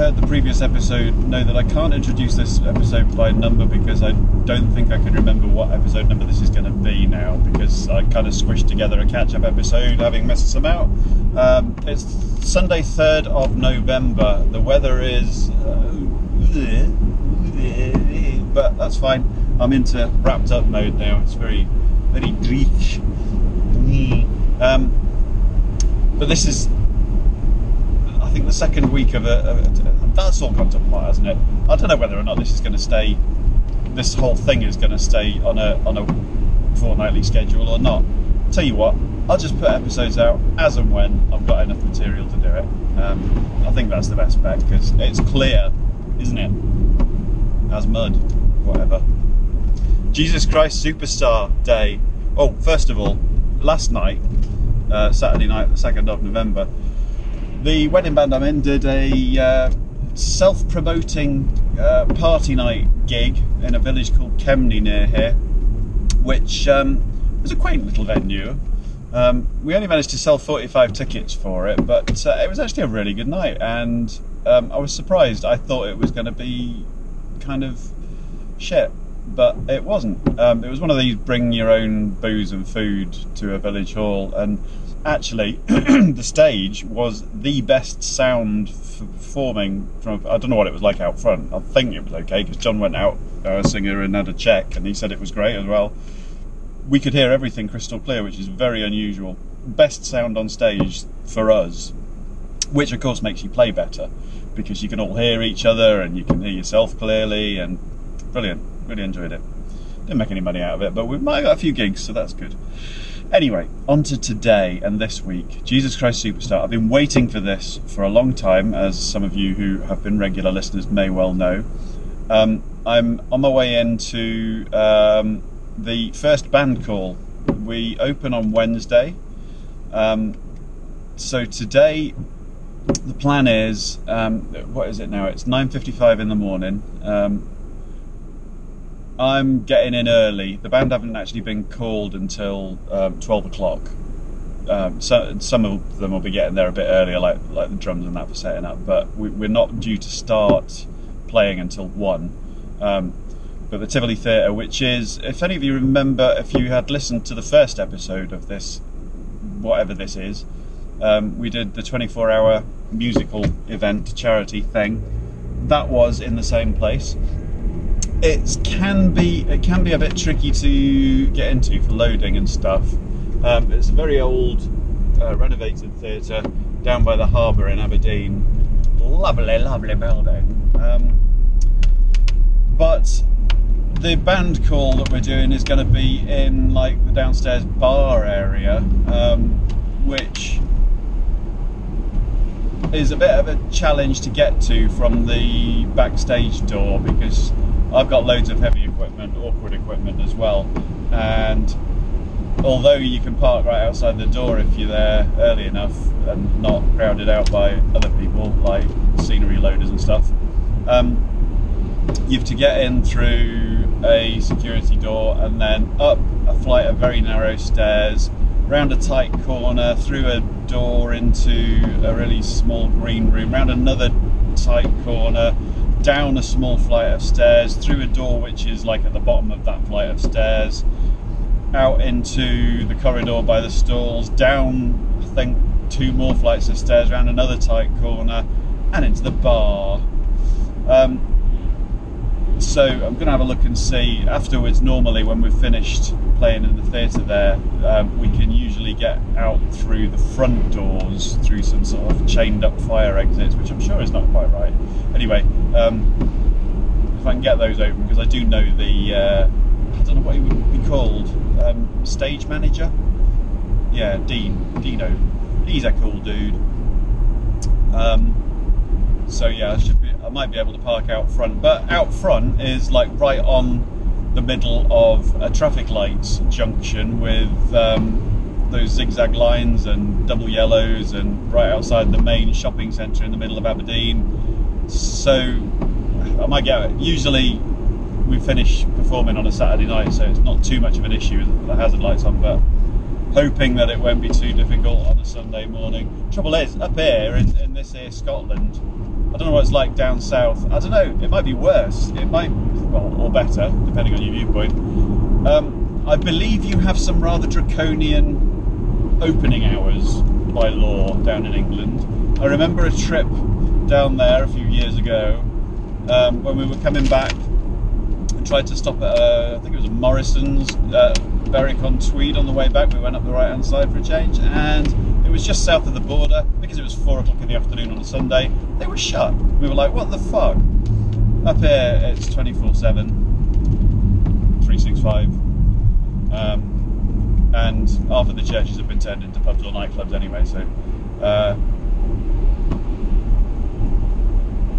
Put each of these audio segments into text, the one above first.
heard the previous episode know that I can't introduce this episode by number because I don't think I can remember what episode number this is going to be now, because I kind of squished together a catch-up episode having messed some out. It's Sunday 3rd of November. The weather is... but that's fine. I'm into wrapped-up mode now. It's very, very Greek. But this is... I think the second week of that's all gone to plot, hasn't it? I don't know whether or not this is going to stay, this whole thing is going to stay on a fortnightly schedule or not. Tell you what, I'll just put episodes out as and when I've got enough material to do it. I think that's the best bet, because it's clear, isn't it? As mud, whatever. Jesus Christ Superstar Day. Oh, first of all, last night, Saturday night, the 2nd of November, the wedding band I'm in did a self-promoting party night gig in a village called Kemney near here, which was a quaint little venue. We only managed to sell 45 tickets for it, but it was actually a really good night, and I was surprised. I thought it was going to be kind of shit, but it wasn't. It was one of these bring your own booze and food to a village hall, and actually the stage was the best sound forming from, I don't know what it was like out front. I think it was okay because John went out, our singer, and had a check, and he said it was great as well. We could hear everything crystal clear, which is very unusual. Best sound on stage for us, which of course makes you play better because you can all hear each other and you can hear yourself clearly, and brilliant. Really enjoyed it. Didn't make any money out of it, but we might have got a few gigs, so that's good. Anyway, on to today and this week. Jesus Christ Superstar. I've been waiting for this for a long time, as some of you who have been regular listeners may well know. I'm on my way into the first band call. We open on Wednesday. So today, the plan is, what is it now? It's 9:55 in the morning. I'm getting in early. The band haven't actually been called until 12 o'clock. So some of them will be getting there a bit earlier, like the drums and that for setting up, but we're not due to start playing until 1. But the Tivoli Theatre, which is, if any of you remember, if you had listened to the first episode of this, whatever this is, we did the 24-hour musical event charity thing. That was in the same place. It can be a bit tricky to get into for loading and stuff. It's a very old renovated theatre down by the harbour in Aberdeen. Lovely, lovely building. But the band call that we're doing is going to be in like the downstairs bar area, which is a bit of a challenge to get to from the backstage door, because I've got loads of heavy equipment, awkward equipment as well, and although you can park right outside the door if you're there early enough and not crowded out by other people like scenery loaders and stuff, you have to get in through a security door and then up a flight of very narrow stairs, round a tight corner, through a door into a really small green room, round another tight corner, down a small flight of stairs, through a door which is like at the bottom of that flight of stairs, out into the corridor by the stalls, down I think 2 more flights of stairs, around another tight corner, and into the bar. So I'm going to have a look and see afterwards. Normally when we've finished playing in the theatre there, we can usually get out through the front doors, through some sort of chained up fire exits, which I'm sure is not quite right. Anyway, if I can get those open, because I do know the, I don't know what he would be called, stage manager? Yeah, Dean, Dino. He's a cool dude. So yeah, I might be able to park out front, but out front is like right on the middle of a traffic lights junction with those zigzag lines and double yellows, and right outside the main shopping centre in the middle of Aberdeen. So I might get it. Usually we finish performing on a Saturday night, so it's not too much of an issue with the hazard lights on, but hoping that it won't be too difficult on a Sunday morning. Trouble is, up here in this here Scotland, I don't know what it's like down south. I don't know, it might be worse. It might, well, or better, depending on your viewpoint. I believe you have some rather draconian opening hours by law down in England. I remember a trip down there a few years ago when we were coming back and tried to stop at, I think it was a Morrison's, Berwick-on-Tweed on the way back. We went up the right-hand side for a change, and it was just south of the border. Because it was 4 o'clock in the afternoon on a Sunday, they were shut. We were like, what the fuck? Up here, it's 24/7, 365. And half of the churches have been turned into pubs or nightclubs anyway, so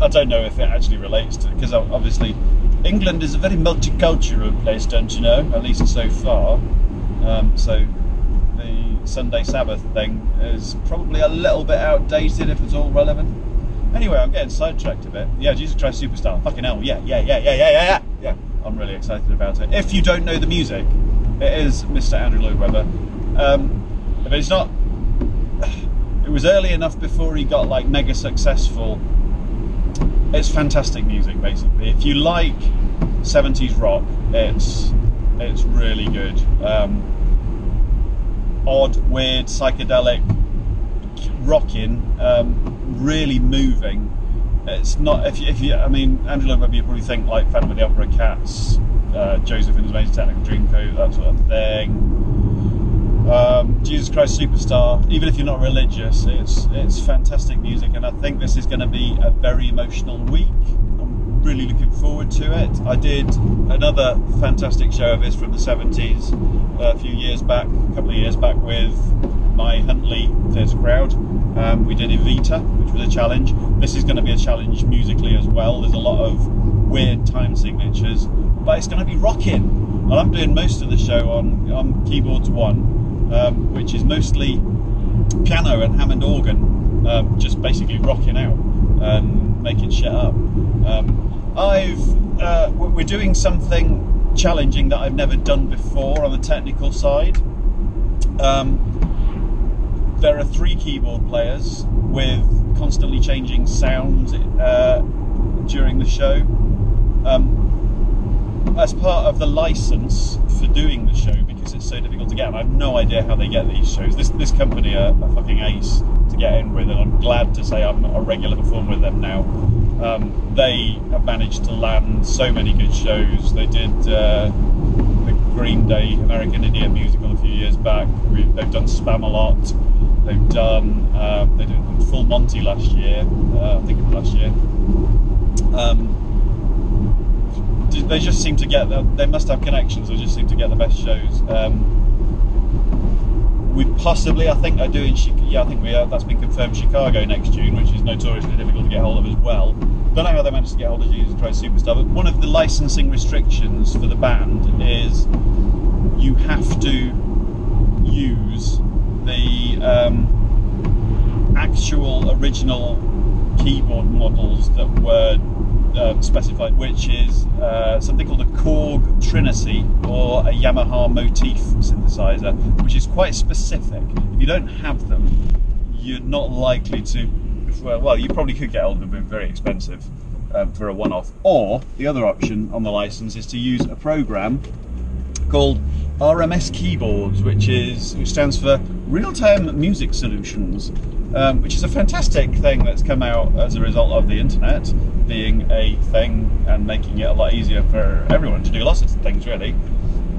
I don't know if it actually relates to it, because obviously England is a very multicultural place, don't you know, at least so far. So the Sunday Sabbath thing is probably a little bit outdated if it's all relevant. Anyway, I'm getting sidetracked a bit. Yeah, Jesus Christ Superstar, fucking hell, yeah. I'm really excited about it. If you don't know the music, it is Mr. Andrew Lloyd Webber. But it's not, it was early enough before he got like mega successful. It's fantastic music, basically. If you like 70s rock, it's really good. Odd, weird, psychedelic, rocking, really moving. It's not, if you I mean, Andrew Lloyd Webber, you probably think like Phantom of the Opera, Cats, Joseph and His Amazing Technical Dreamcoat, that sort of thing. Jesus Christ Superstar, even if you're not religious, it's fantastic music, and I think this is going to be a very emotional week. I'm really looking forward to it. I did another fantastic show of his from the 70s a few years back, a couple of years back, with my Huntley Theatre crowd. We did Evita, which was a challenge. This is going to be a challenge musically as well. There's a lot of weird time signatures, but it's going to be rocking. And I'm doing most of the show on Keyboards 1, which is mostly piano and Hammond organ, just basically rocking out and making shit up. We're doing something challenging that I've never done before on the technical side. There are 3 keyboard players with constantly changing sounds during the show. As part of the license for doing the show, because it's so difficult to get, and I have no idea how they get these shows. This company are fucking ace to get in with, and I'm glad to say I'm a regular performer with them now. They have managed to land so many good shows. They did the Green Day American Idiot musical a few years back. They've done Spamalot. They've done they did Full Monty last year. I think it was last year. They just seem to get they must have connections. They just seem to get the best shows. We possibly, I think, that's been confirmed Chicago next June, which is notoriously difficult to get hold of as well. Don't know how they managed to get hold of Jesus Christ Superstar. But one of the licensing restrictions for the band is you have to use the actual original keyboard models that were specified, which is something called a Korg Trinity or a Yamaha Motif synthesizer, which is quite specific. If you don't have them, you're not likely to, well, you probably could get hold of them, but very expensive for a one-off. Or the other option on the license is to use a program called RMS Keyboards, which stands for Real Time Music Solutions, which is a fantastic thing that's come out as a result of the internet being a thing and making it a lot easier for everyone to do lots of things, really.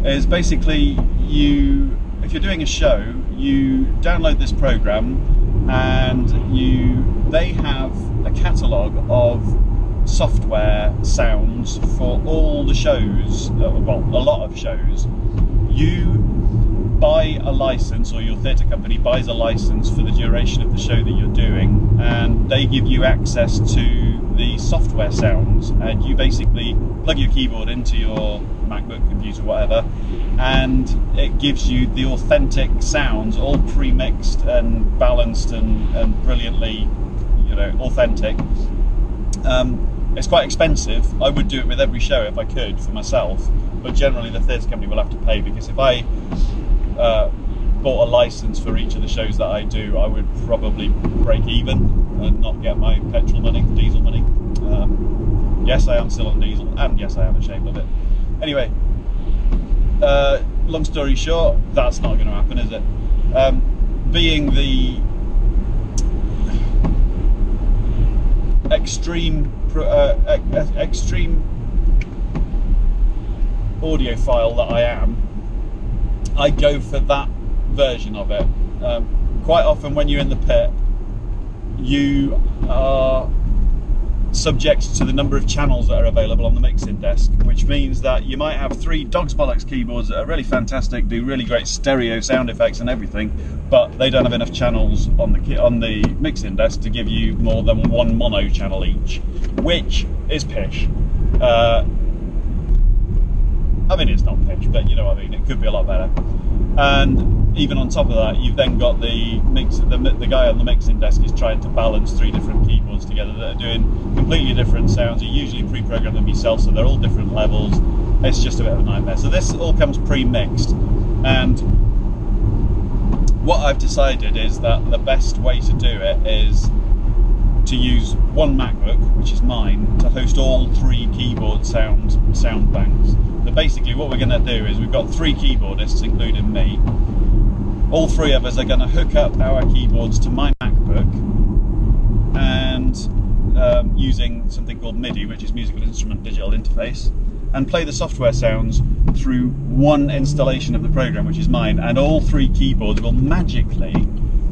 Is basically if you're doing a show, you download this program and they have a catalogue of software sounds for all the shows, well, a lot of shows. You buy a license, or your theatre company buys a license for the duration of the show that you're doing, and they give you access to the software sounds, and you basically plug your keyboard into your MacBook, computer, whatever, and it gives you the authentic sounds, all pre-mixed and balanced and brilliantly, you know, authentic. It's quite expensive. I would do it with every show if I could for myself, but generally the theatre company will have to pay, because if I bought a license for each of the shows that I do, I would probably break even and not get my petrol money, diesel money. Yes, I am still on diesel, and yes, I am ashamed of it. Anyway, long story short, that's not going to happen, is it? Being the extreme audiophile that I am, I go for that version of it. Quite often when you're in the pit, you are subject to the number of channels that are available on the mixing desk, which means that you might have three dogs bollocks keyboards that are really fantastic, do really great stereo sound effects and everything, but they don't have enough channels on the mixing desk to give you more than one mono channel each, which is pish. I mean, it's not pish, but you know what I mean, it could be a lot better. And even on top of that, you've then got the guy on the mixing desk is trying to balance three different keyboards together that are doing completely different sounds. You usually pre-program them yourself, so they're all different levels. It's just a bit of a nightmare. So this all comes pre-mixed, and what I've decided is that the best way to do it is to use one MacBook, which is mine, to host all three keyboard sound banks. So basically what we're going to do is, we've got three keyboardists including me. All three of us are going to hook up our keyboards to my MacBook, and using something called MIDI, which is Musical Instrument Digital Interface, and play the software sounds through one installation of the program, which is mine, and all three keyboards will magically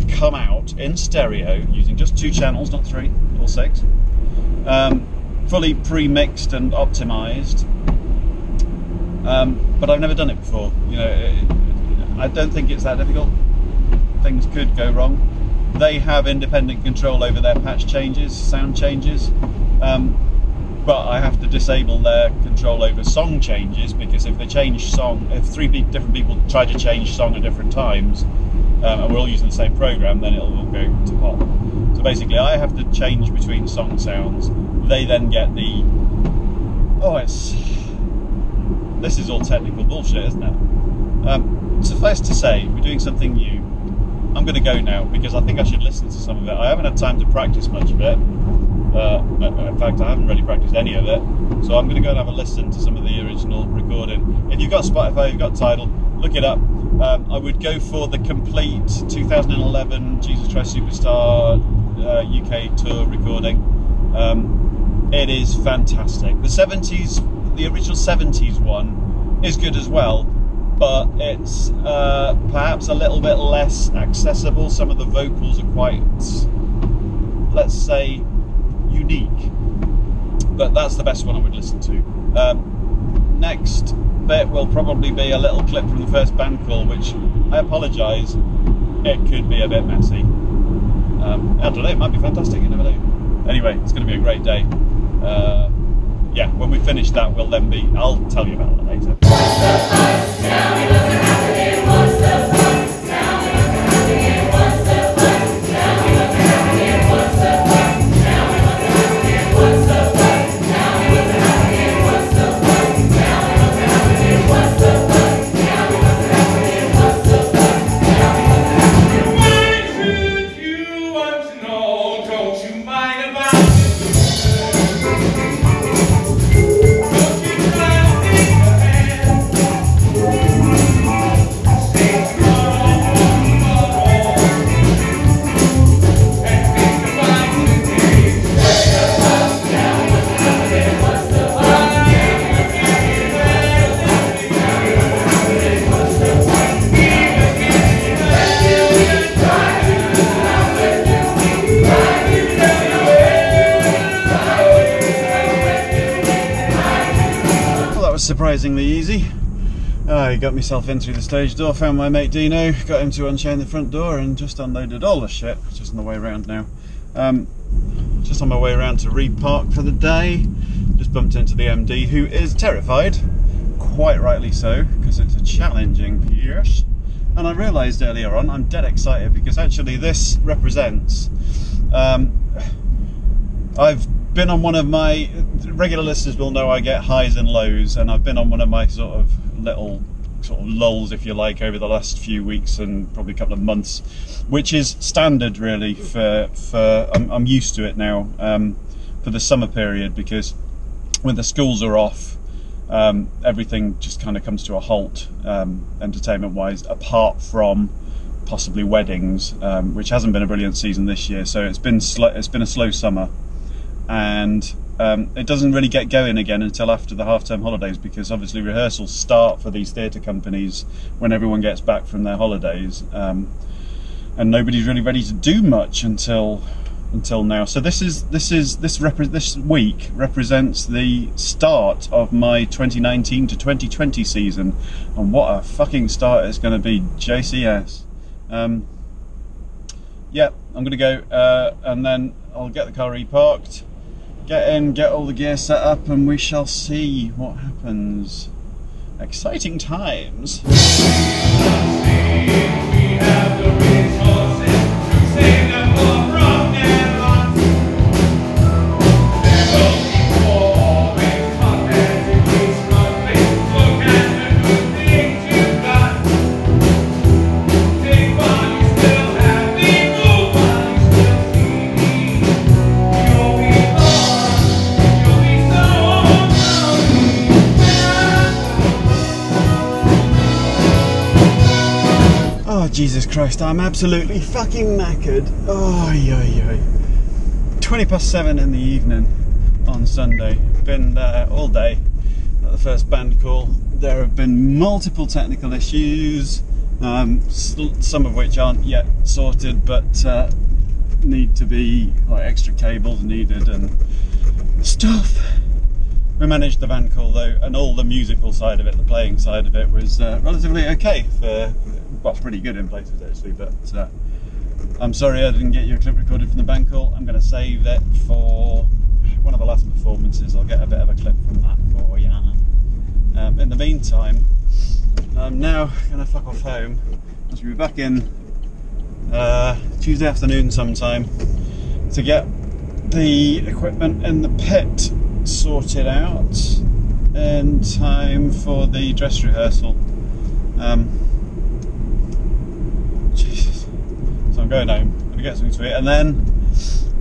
come out in stereo using just two channels, not three or six, fully pre-mixed and optimized. But I've never done it before. You know, I don't think it's that difficult. Things could go wrong. They have independent control over their patch changes, sound changes, but I have to disable their control over song changes, because if they change song, if three different people try to change song at different times, and we're all using the same program, then it'll all go to pop. So basically I have to change between song sounds. They then get the, this is all technical bullshit, isn't it? Suffice to say, we're doing something new. I'm going to go now, because I think I should listen to some of it. I haven't had time to practice much of it. In fact, I haven't really practiced any of it. So I'm going to go and have a listen to some of the original recording. If you've got Spotify, you've got Tidal, look it up. I would go for the complete 2011 Jesus Christ Superstar UK tour recording. It is fantastic. The original 70s one is good as well, but it's perhaps a little bit less accessible. Some of the vocals are quite, let's say, unique. But that's the best one I would listen to. Next bit will probably be a little clip from the first band call, which, I apologise, it could be a bit messy. I don't know, it might be fantastic, you never know. Anyway, it's going to be a great day. Yeah, when we finish that, we'll then be, I'll tell you about that later. What's the fuss? Now he doesn't have it. What's the fuss? Now he doesn't have it. What's the fuss? Now he doesn't have it. What's the fuss? Now he doesn't have it. What's the fuss? Now he doesn't have it. What's the fuss? Now he doesn't have it. What's the fuss? Now he doesn't have it. What's the fuss? Now he doesn't have it. Why should you want to know? Don't you mind about it? Surprisingly easy. I got myself in through the stage door, found my mate Dino, got him to unchain the front door, and just unloaded all the shit. Just on the way around now. Just on my way around to re-park for the day, just bumped into the MD, who is terrified, quite rightly so, because it's a challenging piece. And I realised earlier on, I'm dead excited, because actually this represents, I've been on one of my, regular listeners will know I get highs and lows, and I've been on one of my sort of little sort of lulls, if you like, over the last few weeks and probably a couple of months, which is standard really I'm used to it now for the summer period, because when the schools are off, everything just kind of comes to a halt entertainment wise, apart from possibly weddings, which hasn't been a brilliant season this year. So it's been a slow summer, and it doesn't really get going again until after the half-term holidays, because obviously rehearsals start for these theatre companies when everyone gets back from their holidays, and nobody's really ready to do much until now. So this week represents the start of my 2019 to 2020 season, and what a fucking start it's going to be, JCS. Yeah, I'm going to go and then I'll get the car reparked, get in, get all the gear set up, and we shall see what happens. Exciting times. Jesus Christ, I'm absolutely fucking knackered. Oh, yo, yo. 7:20 in the evening on Sunday. Been there all day at the first band call. There have been multiple technical issues, some of which aren't yet sorted, but need to be, like, extra cables needed and stuff. We managed the band call though, and all the musical side of it, the playing side of it, was relatively okay for, well, pretty good in places actually, but I'm sorry I didn't get you a clip recorded from the band call. I'm going to save it for one of the last performances. I'll get a bit of a clip from that for you. In the meantime, I'm now going to fuck off home. I'll be back in Tuesday afternoon sometime to get the equipment in the pit sorted out in time for the dress rehearsal. Jesus. So I'm going home, I'm gonna get something to eat, and then,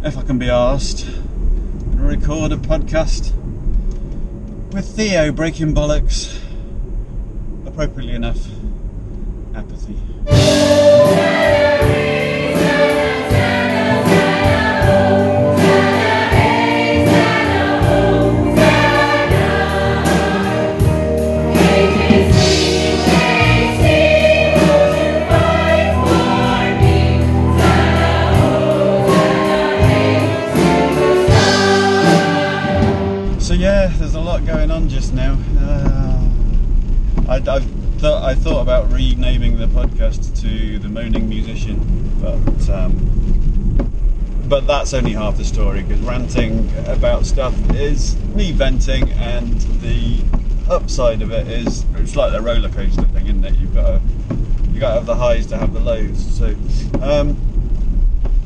if I can be arsed, I'm gonna record a podcast with Theo breaking bollocks. Appropriately enough, apathy. Going on just now. I thought about renaming the podcast to The Moaning Musician, but that's only half the story, because ranting about stuff is me venting, and the upside of it is it's like a roller coaster thing, isn't it? You gotta have the highs to have the lows. So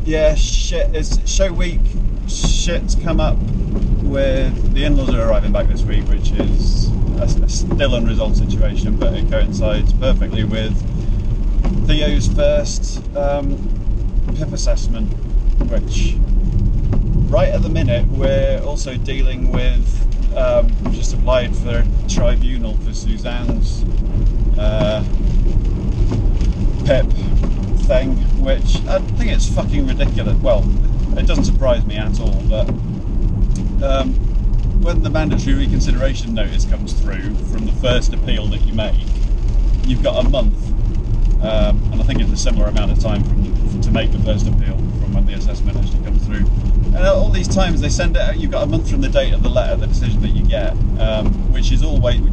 yeah, shit. It's show week. Shit's come up with the in-laws are arriving back this week, which is a still unresolved situation, but it coincides perfectly with Theo's first PIP assessment, which right at the minute we're also dealing with. Just applied for a tribunal for Suzanne's PIP thing, which I think it's fucking ridiculous. Well, it doesn't surprise me at all, but when the mandatory reconsideration notice comes through from the first appeal that you make, you've got a month, and I think it's a similar amount of time to make the first appeal from when the assessment actually comes through. And all these times they send it out, you've got a month from the date of the letter, the decision that you get, which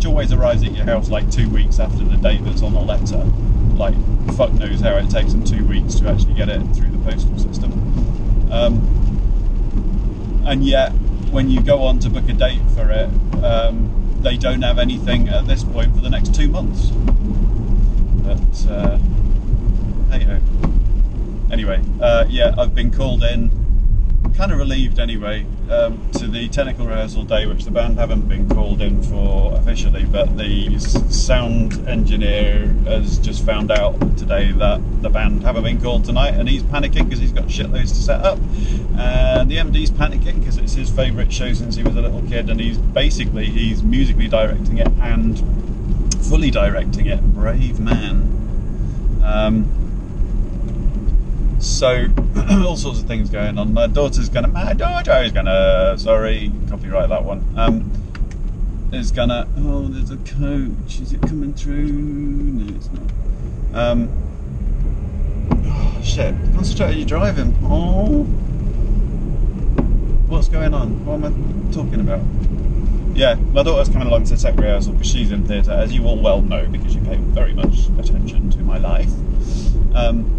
always arrives at your house like 2 weeks after the date that's on the letter. Like, fuck knows how it takes them 2 weeks to actually get it through the postal system. And yet, when you go on to book a date for it, they don't have anything at this point for the next 2 months. But, hey ho. Anyway, yeah, I've been called in kind of relieved anyway to the technical rehearsal day, which the band haven't been called in for officially, but the sound engineer has just found out today that the band haven't been called tonight, and he's panicking because he's got shitloads to set up, and the MD's panicking because it's his favourite show since he was a little kid, and he's musically directing it and fully directing it. Brave man. So all sorts of things going on. My daughter is gonna sorry, copyright that one. Is gonna, oh, there's a coach. Is it coming through? No, it's not. Oh shit, concentrate on your driving, Paul. What's going on? What am I talking about? Yeah, my daughter's coming along to tech rehearsal because she's in theatre, as you all well know, because you pay very much attention to my life.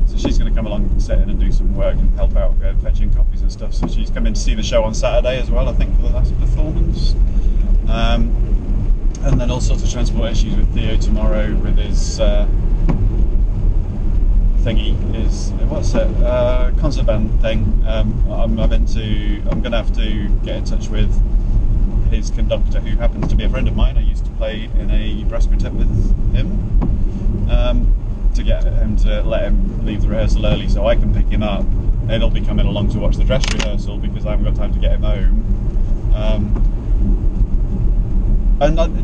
So she's going to come along and sit in and do some work and help out with fetching copies and stuff. So she's coming to see the show on Saturday as well, I think, for the last performance. And then all sorts of transport issues with Theo tomorrow with his thingy, concert band thing. I'm going to have to get in touch with his conductor, who happens to be a friend of mine. I used to play in a brass quartet with him, to get him to let him leave the rehearsal early so I can pick him up. He'll be coming along to watch the dress rehearsal because I haven't got time to get him home.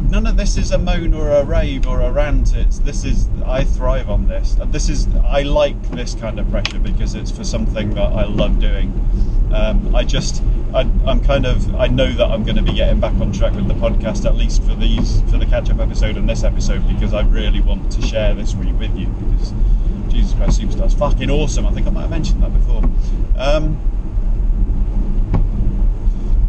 None of this is a moan or a rave or a rant. I thrive on this. I like this kind of pressure because it's for something that I love doing. I know that I'm going to be getting back on track with the podcast, at least for the catch-up episode and this episode, because I really want to share this week with you, because Jesus Christ Superstar's fucking awesome. I think I might have mentioned that before.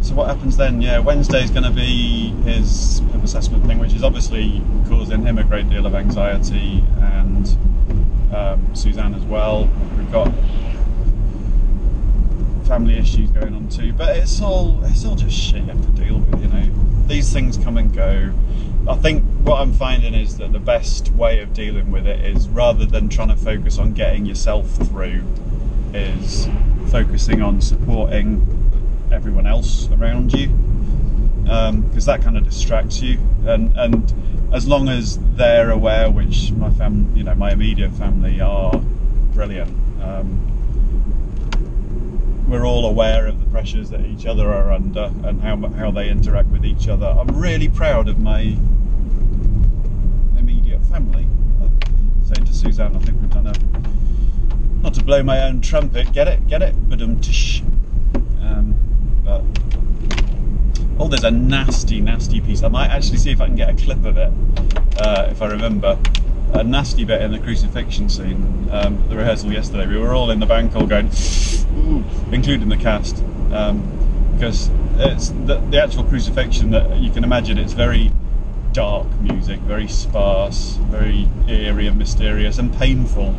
So what happens then? Yeah, Wednesday's going to be his PIP assessment thing, which is obviously causing him a great deal of anxiety, and Suzanne as well. We've got family issues going on too, but it's all just shit you have to deal with, you know. These things come and go. I think what I'm finding is that the best way of dealing with it is, rather than trying to focus on getting yourself through, is focusing on supporting everyone else around you, because that kind of distracts you, and as long as they're aware, which my family, you know, my immediate family are brilliant. We're all aware of the pressures that each other are under and how they interact with each other. I'm really proud of my immediate family. Saying to Suzanne, I think we've done a, not to blow my own trumpet, get it, ba-dum-tish. But oh, there's a nasty piece. I might actually see if I can get a clip of it, if I remember. A nasty bit in the crucifixion scene, the rehearsal yesterday. We were all in the bank hall going, ooh, including the cast, because it's the actual crucifixion that you can imagine. It's very dark music, very sparse, very eerie and mysterious and painful.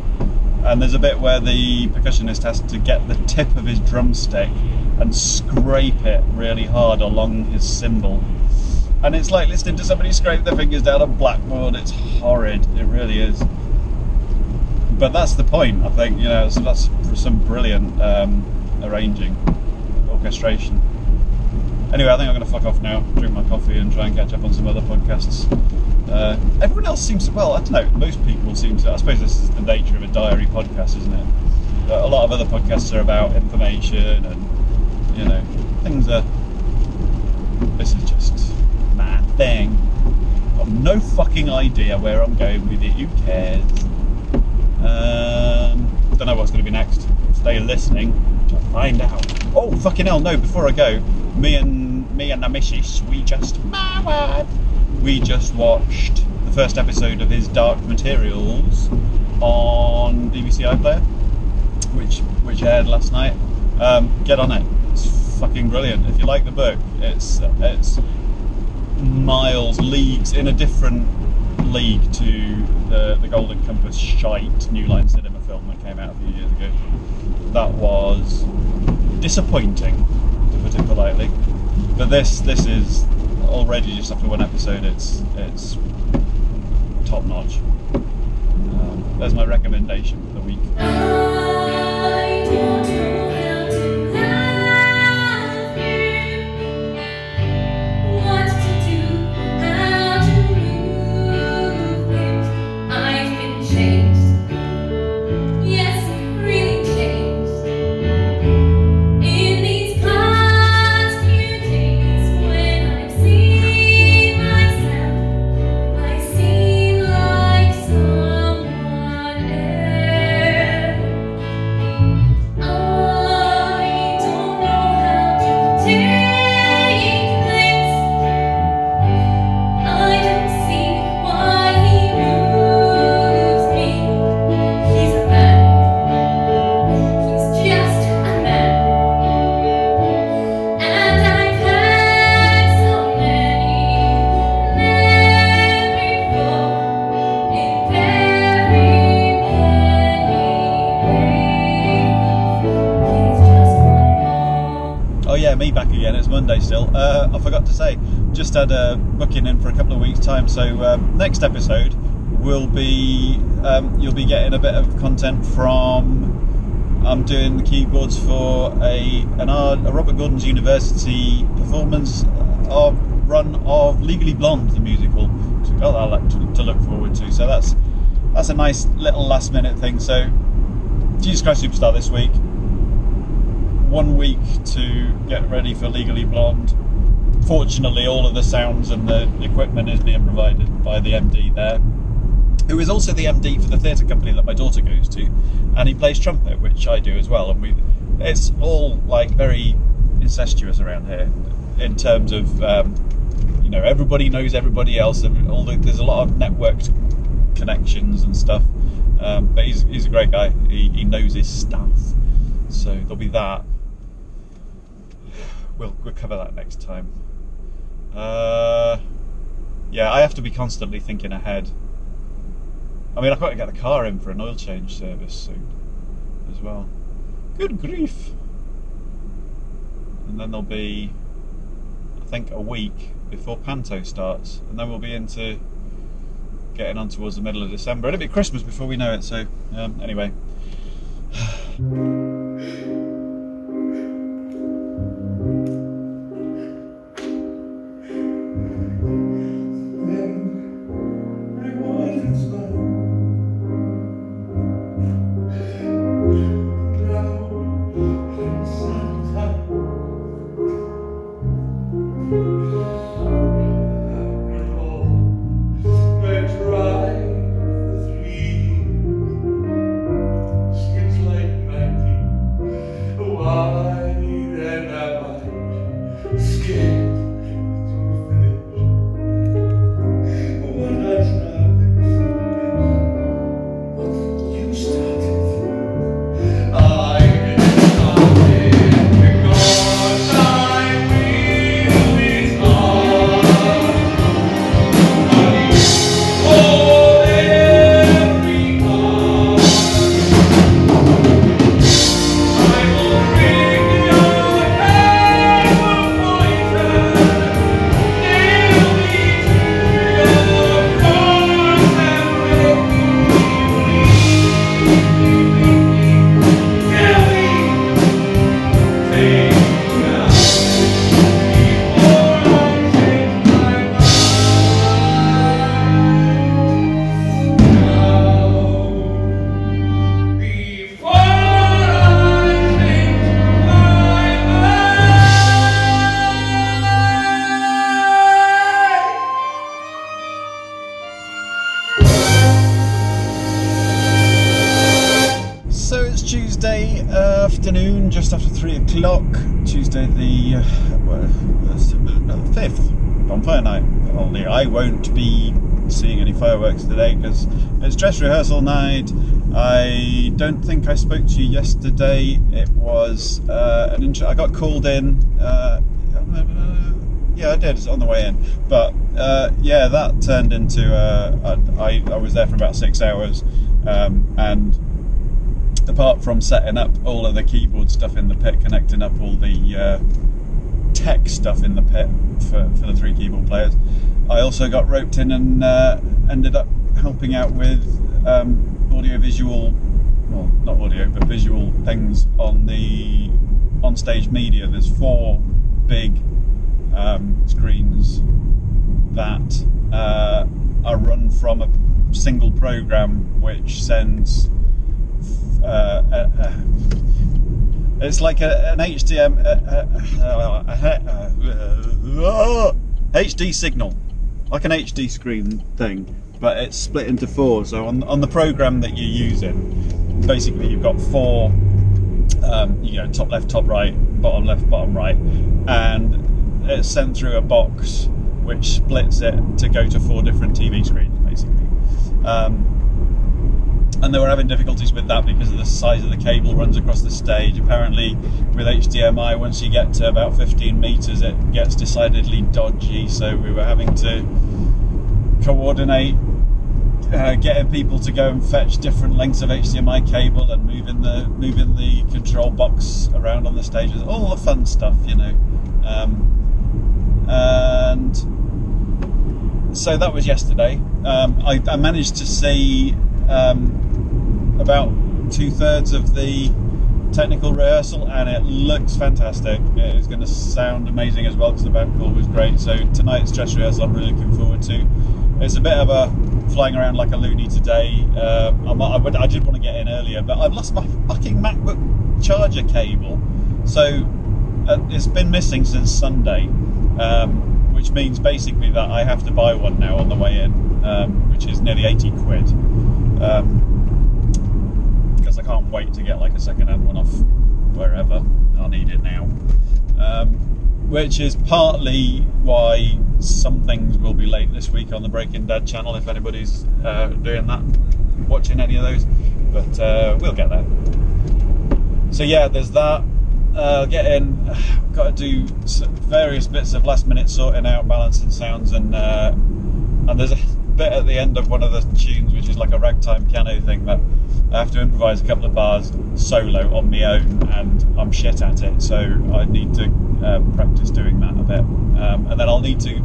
And there's a bit where the percussionist has to get the tip of his drumstick and scrape it really hard along his cymbal. And it's like listening to somebody scrape their fingers down a blackboard. It's horrid, it really is. But that's the point, I think, you know, so that's some brilliant arranging, orchestration. Anyway, I think I'm going to fuck off now, drink my coffee and try and catch up on some other podcasts. Everyone else seems to, well, I don't know, most people seem to, I suppose this is the nature of a diary podcast, isn't it? But a lot of other podcasts are about information and, you know, things are, this is just mad thing. I've no fucking idea where I'm going with it. Who cares? Don't know what's going to be next. Stay listening to find out. Oh fucking hell! No, before I go, me and the missus, we just watched the first episode of His Dark Materials on BBC iPlayer, which aired last night. Get on it. It's fucking brilliant. If you like the book, it's miles, leagues in a different league to the Golden Compass shite New Line Cinema film that came out a few years ago. That was disappointing, to put it politely. But this is already, just after one episode, it's top notch. There's my recommendation for the week. I don't know how to just had a booking in for a couple of weeks' time, so next episode will be, you'll be getting a bit of content from, I'm doing the keyboards for a Robert Gordon's University performance of Legally Blonde, the musical, so we've got that to look forward to. So that's a nice little last minute thing. So Jesus Christ Superstar this week, 1 week to get ready for Legally Blonde. Fortunately, all of the sounds and the equipment is being provided by the MD there, who is also the MD for the theatre company that my daughter goes to, and he plays trumpet, which I do as well. And it's all like very incestuous around here in terms of you know, everybody knows everybody else, and there's a lot of networked connections and stuff. But he's a great guy. He knows his stuff, so there'll be that. We'll cover that next time. Yeah, I have to be constantly thinking ahead. I mean, I've got to get the car in for an oil change service soon as well. Good grief. And then there'll be, I think, a week before Panto starts, and then we'll be into getting on towards the middle of December. It'll be Christmas before we know it, so anyway. Tuesday the 5th, bonfire night. Only I won't be seeing any fireworks today because it's dress rehearsal night. I don't think I spoke to you yesterday. It was I got called in. Yeah, I did on the way in. But yeah, that turned into I was there for about 6 hours, and apart from setting up all of the keyboard stuff in the pit, connecting up all the tech stuff in the pit for the 3 keyboard players, I also got roped in and ended up helping out with visual things on the on-stage media. There's 4 big screens that are run from a single program, which sends it's like an HDMI HD signal, like an HD screen thing, but it's split into 4. So on the program that you're using, basically you've got 4, you know, top left, top right, bottom right, and it's sent through a box which splits it to go to 4 different TV screens, basically. And they were having difficulties with that because of the size of the cable runs across the stage. Apparently with HDMI, once you get to about 15 metres, it gets decidedly dodgy, so we were having to coordinate getting people to go and fetch different lengths of HDMI cable and moving the control box around on the stage. All the fun stuff, you know. And so that was yesterday. I managed to see about 2/3 of the technical rehearsal, and it looks fantastic. It is going to sound amazing as well because the band call was great. So tonight's dress rehearsal I'm really looking forward to. It's a bit of a flying around like a loony today. I did want to get in earlier, but I've lost my fucking MacBook charger cable. So it's been missing since Sunday, which means basically that I have to buy one now on the way in, which is nearly 80 quid. Because I can't wait to get like a second-hand one off wherever. I need it now. Which is partly why some things will be late this week on the Breaking Dad channel, if anybody's doing that, watching any of those. But we'll get there. So yeah, there's that. Get in. Got to do various bits of last-minute sorting out, balancing sounds, and there's a bit at the end of one of the tunes which is like a ragtime piano thing that I have to improvise a couple of bars solo on my own, and I'm shit at it, so I need to practice doing that a bit, and then I'll need to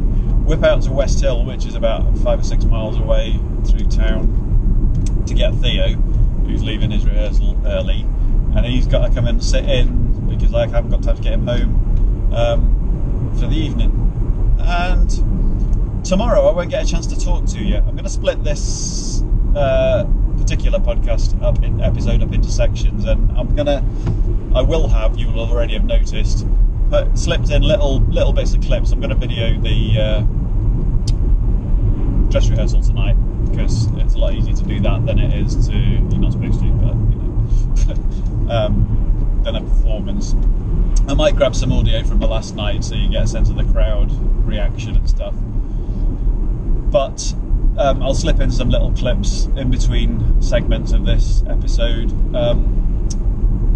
whip out to West Hill, which is about 5 or 6 miles away through town, to get Theo, who's leaving his rehearsal early, and he's got to come and sit in because I haven't got time to get him home for the evening. And tomorrow I won't get a chance to talk to you. I'm going to split this particular podcast episode up into sections, and I will have, you will already have noticed, but slipped in little bits of clips. I'm going to video the dress rehearsal tonight because it's a lot easier to do that than it is to, you're not supposed to, but you know, than a performance. I might grab some audio from the last night so you get a sense of the crowd reaction and stuff, but I'll slip in some little clips in between segments of this episode.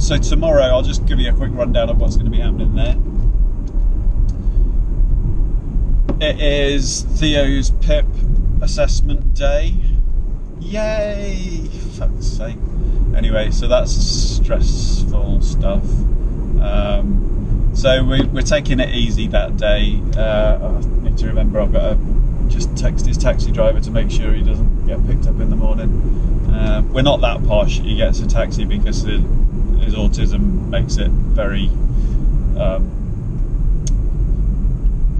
So tomorrow I'll just give you a quick rundown of what's going to be happening there. It is Theo's PIP assessment day. Yay! Fuck's sake. Anyway, so that's stressful stuff. So we're taking it easy that day. I need to remember I've got a just text his taxi driver to make sure he doesn't get picked up in the morning. We're not that posh. He gets a taxi because his autism makes it very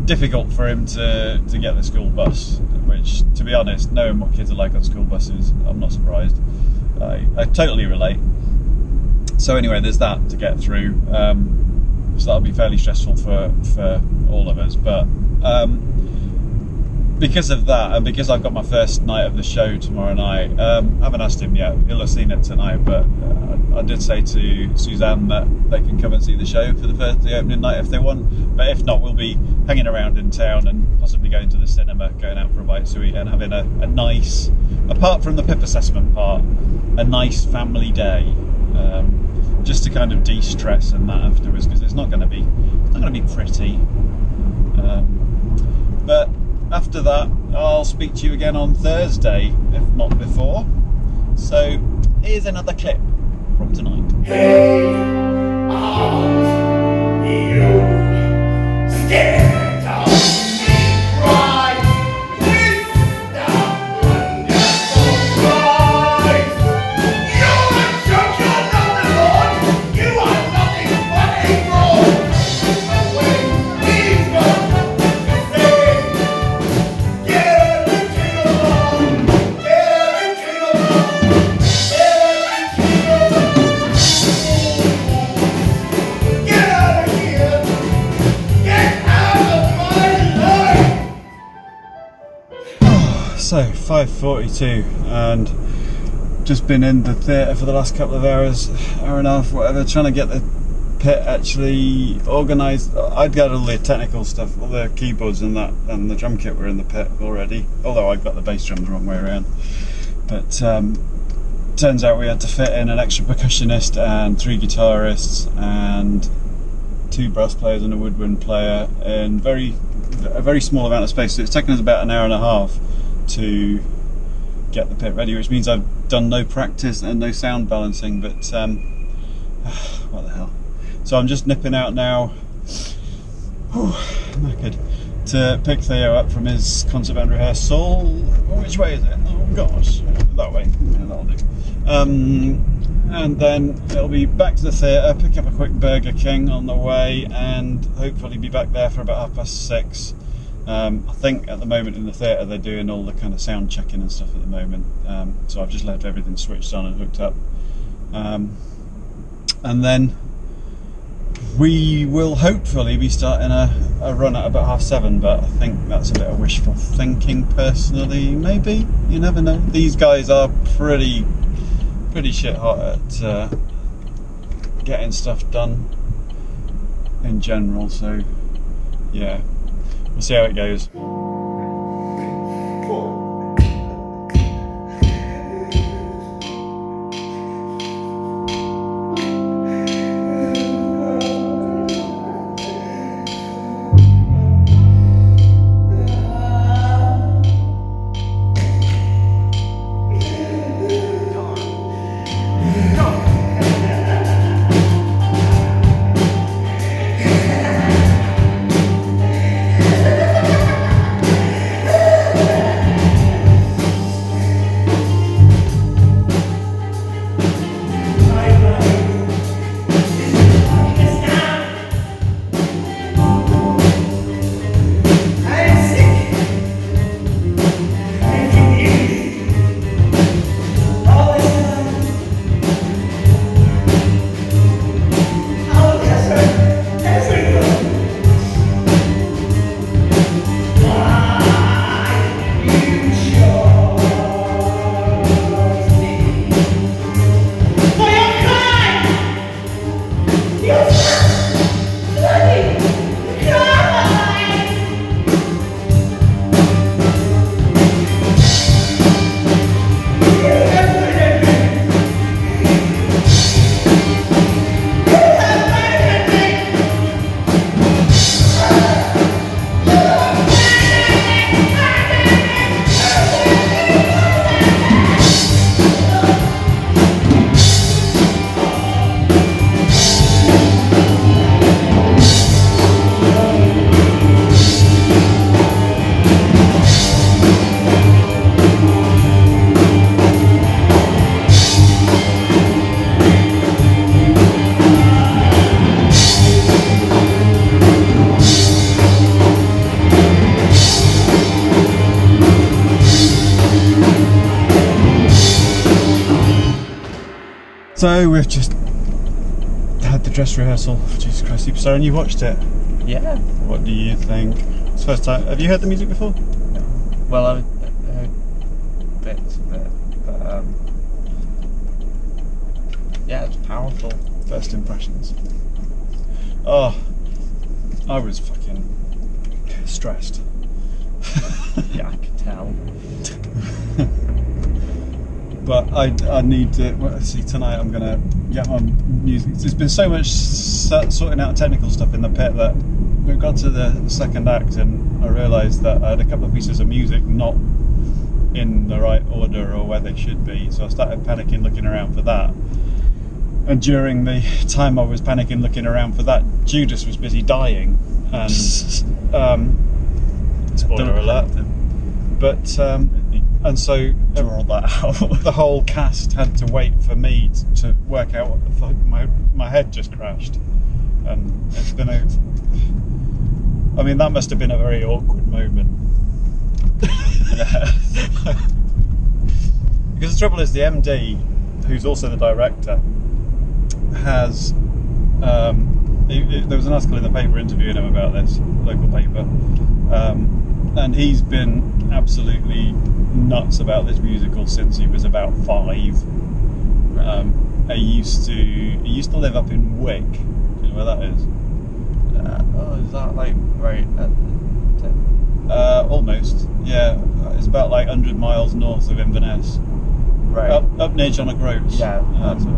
difficult for him to get the school bus, which, to be honest, knowing what kids are like on school buses, I'm not surprised. I totally relate. So anyway, there's that to get through. So that'll be fairly stressful for all of us, but because of that, and because I've got my first night of the show tomorrow night, I haven't asked him yet, he'll have seen it tonight, but I did say to Suzanne that they can come and see the show for the opening night if they want, but if not, we'll be hanging around in town and possibly going to the cinema, going out for a bite to eat, and having a nice, apart from the PIP assessment part, a nice family day, just to kind of de-stress and that afterwards, because it's not going to be pretty. But after that, I'll speak to you again on Thursday, if not before. So here's another clip from tonight. Hey, aren't you scared of me? Cry with the wonderful cries. You're a church of the Lord. You are nothing but a fraud. Away, please go. So 5:42, and just been in the theatre for the last couple of hours, hour and a half, whatever, trying to get the pit actually organised. I'd got all the technical stuff, all the keyboards and that, and the drum kit were in the pit already, although I got the bass drum the wrong way around. But turns out we had to fit in an extra percussionist and 3 guitarists and 2 brass players and a woodwind player in a very small amount of space. So it's taken us about an hour and a half to get the pit ready, which means I've done no practice and no sound balancing, but what the hell. So I'm just nipping out now. Whew, knackered. to pick Theo up from his concert band rehearsal. Which way is it? Oh gosh, that way. Yeah, that'll do. And then it'll be back to the theatre, pick up a quick Burger King on the way, and hopefully be back there for about 6:30. I think at the moment in the theatre they're doing all the kind of sound checking and stuff at the moment, so I've just left everything switched on and hooked up, and then we will hopefully be starting a run at about 7:30, but I think that's a bit of wishful thinking personally. Maybe, you never know. These guys are pretty shit hot at getting stuff done in general, so yeah, we'll see how it goes. So we've just had the dress rehearsal for Jesus Christ Superstar, and you watched it. Yeah. What do you think? It's the first time. Have you heard the music before? No. Well, I heard bits of it, but yeah, it's powerful. First impressions. Oh, I was fucking stressed. Yeah, I could tell. But I need to, well, see, tonight I'm going to get on music. There's been so much sorting out technical stuff in the pit that we got to the second act and I realised that I had a couple of pieces of music not in the right order or where they should be. So I started panicking looking around for that. And during the time I was panicking looking around for that, Judas was busy dying. And, spoiler alert. But... and so the whole cast had to wait for me to work out what the fuck. My head just crashed, and it's been I mean, that must have been a very awkward moment. Because the trouble is, the MD, who's also the director, has there was an article in the paper interviewing him about this, local paper, and he's been absolutely nuts about this musical since he was about 5. He used to live up in Wick. Do you know where that is? Is that like right at the tip? Almost. Yeah, it's about like 100 miles north of Inverness. Right. Up near John O'Groats. Yeah. That's it.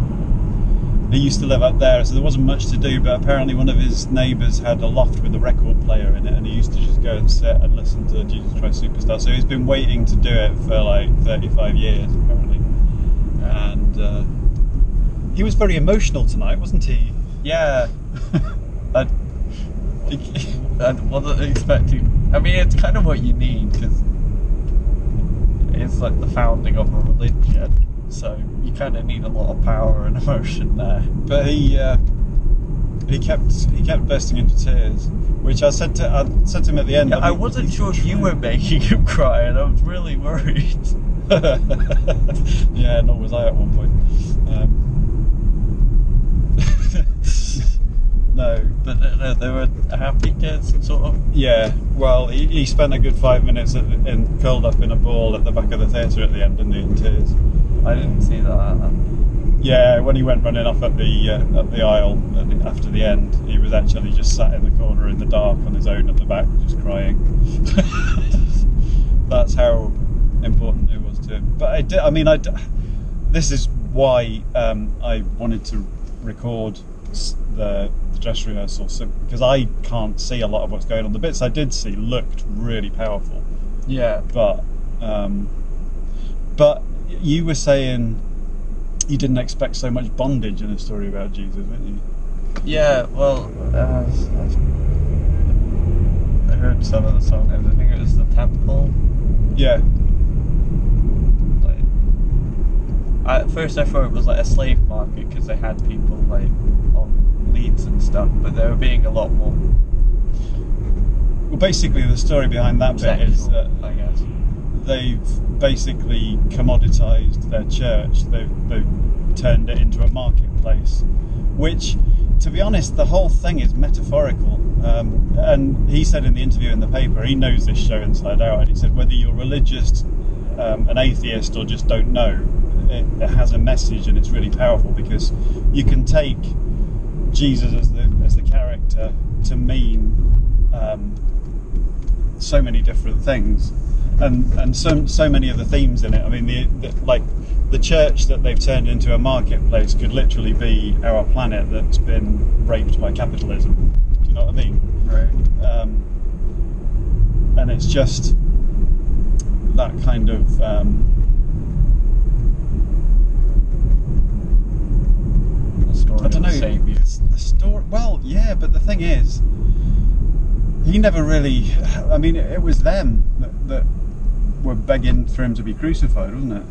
He used to live up there, so there wasn't much to do. But apparently, one of his neighbours had a loft with a record player in it, and he used to just go and sit and listen to Jesus Christ Superstar. So he's been waiting to do it for like 35 years, apparently. And he was very emotional tonight, wasn't he? Yeah. I wasn't expecting I mean, it's kind of what you need, because it's like the founding of a religion, so you kind of need a lot of power and emotion there. But he kept bursting into tears, which I said to him at the end. Yeah, I wasn't sure if you were making him cry, and I was really worried. Yeah, nor was I at one point. No, but they were happy kids, sort of. Yeah, well, he spent a good 5 minutes and curled up in a ball at the back of the theatre at the end, didn't he, in tears? I didn't see that. Yeah, when he went running off up the aisle after the end, he was actually just sat in the corner in the dark on his own at the back, just crying. That's how important it was to him. But this is why I wanted to record the dress rehearsal, so, because I can't see a lot of what's going on. The bits I did see looked really powerful. Yeah. But you were saying you didn't expect so much bondage in a story about Jesus, weren't you? Yeah, well, I heard some of the song. I think it was the Temple. Yeah. Like, at first I thought it was like a slave market, because they had people like on leads and stuff, but they were being a lot more. Well, basically the story behind that sexual, bit is that, I guess, they've basically commoditized their church. They've turned it into a marketplace, which, to be honest, the whole thing is metaphorical. And he said in the interview in the paper, he knows this show inside out, and he said whether you're religious, an atheist, or just don't know, it has a message, and it's really powerful, because you can take Jesus as the character to mean so many different things. And so many of the themes in it. I mean, like the church that they've turned into a marketplace could literally be our planet that's been raped by capitalism. Do you know what I mean? Right. And it's just that kind of the story. I don't know. The story. Well, yeah, but the thing is, he never really. I mean, it was them that were begging for him to be crucified, wasn't it?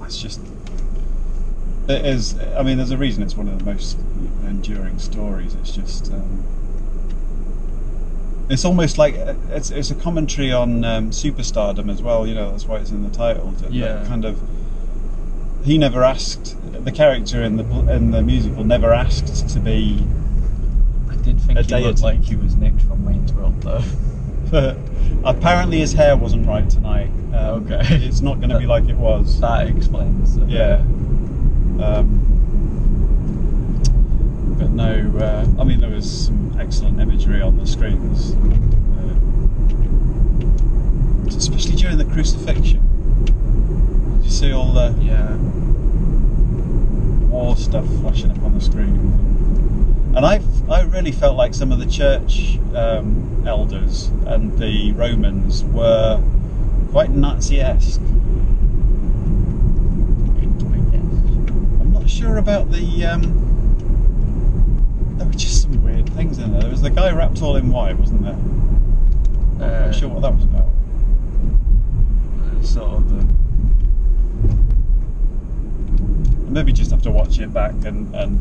That's just. It is. I mean, there's a reason it's one of the most enduring stories. It's just. It's almost like it's a commentary on superstardom as well. You know, that's why it's in the title. Yeah. Kind of. He never asked. The character in the musical never asked to be. I did think he looked like he was nicked from Wayne's World, though. Apparently his hair wasn't right tonight. Okay. It's not going to be like it was. That explains it. Yeah. But no, I mean, there was some excellent imagery on the screens. Especially during the crucifixion. Did you see all the war stuff flashing up on the screen? And I really felt like some of the church elders and the Romans were quite Nazi-esque. I'm not sure about the. There were just some weird things in there. There was the guy wrapped all in white, wasn't there? I'm not sure what that was about. Sort of the. Maybe just have to watch it back and.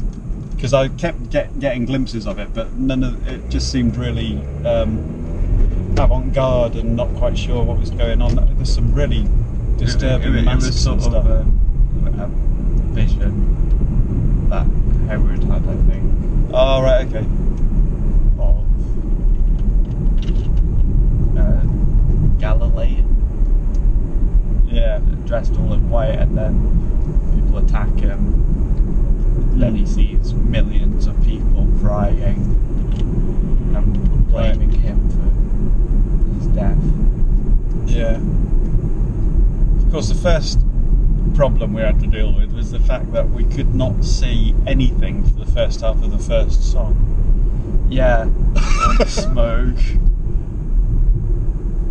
Because I kept getting glimpses of it, but none of it just seemed really avant-garde and not quite sure what was going on. There's some really disturbing masks sort of stuff. A vision that Howard had, I think. Oh, right, okay. Of Galilee. Yeah. Dressed all in white, and then people attack him. Then he sees millions of people crying and blaming him for his death. Yeah. Of course, the first problem we had to deal with was the fact that we could not see anything for the first half of the first song. Yeah. Smoke.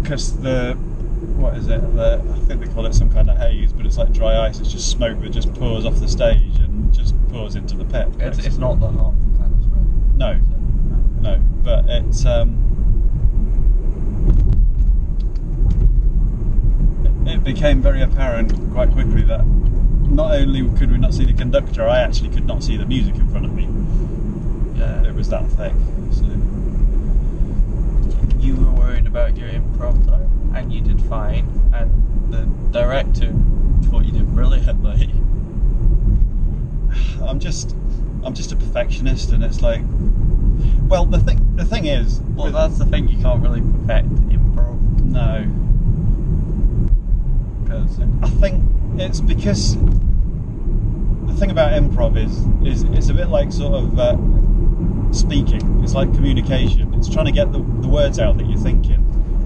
Because what is it? I think they call it some kind of haze, but it's like dry ice. It's just smoke that just pours off the stage and just pours into the pit. It's not the harmful kind of smoke. No, but it's it became very apparent quite quickly that not only could we not see the conductor, I actually could not see the music in front of me. Yeah, it was that thick. So you were worried about your improv though, and you did fine, and the director thought you did brilliantly. I'm just a perfectionist, and it's like, well, the thing is, well, that's the thing, you can't really perfect improv. No. Because I think it's because the thing about improv is it's a bit like sort of speaking. It's like communication. It's trying to get the words out that you're thinking,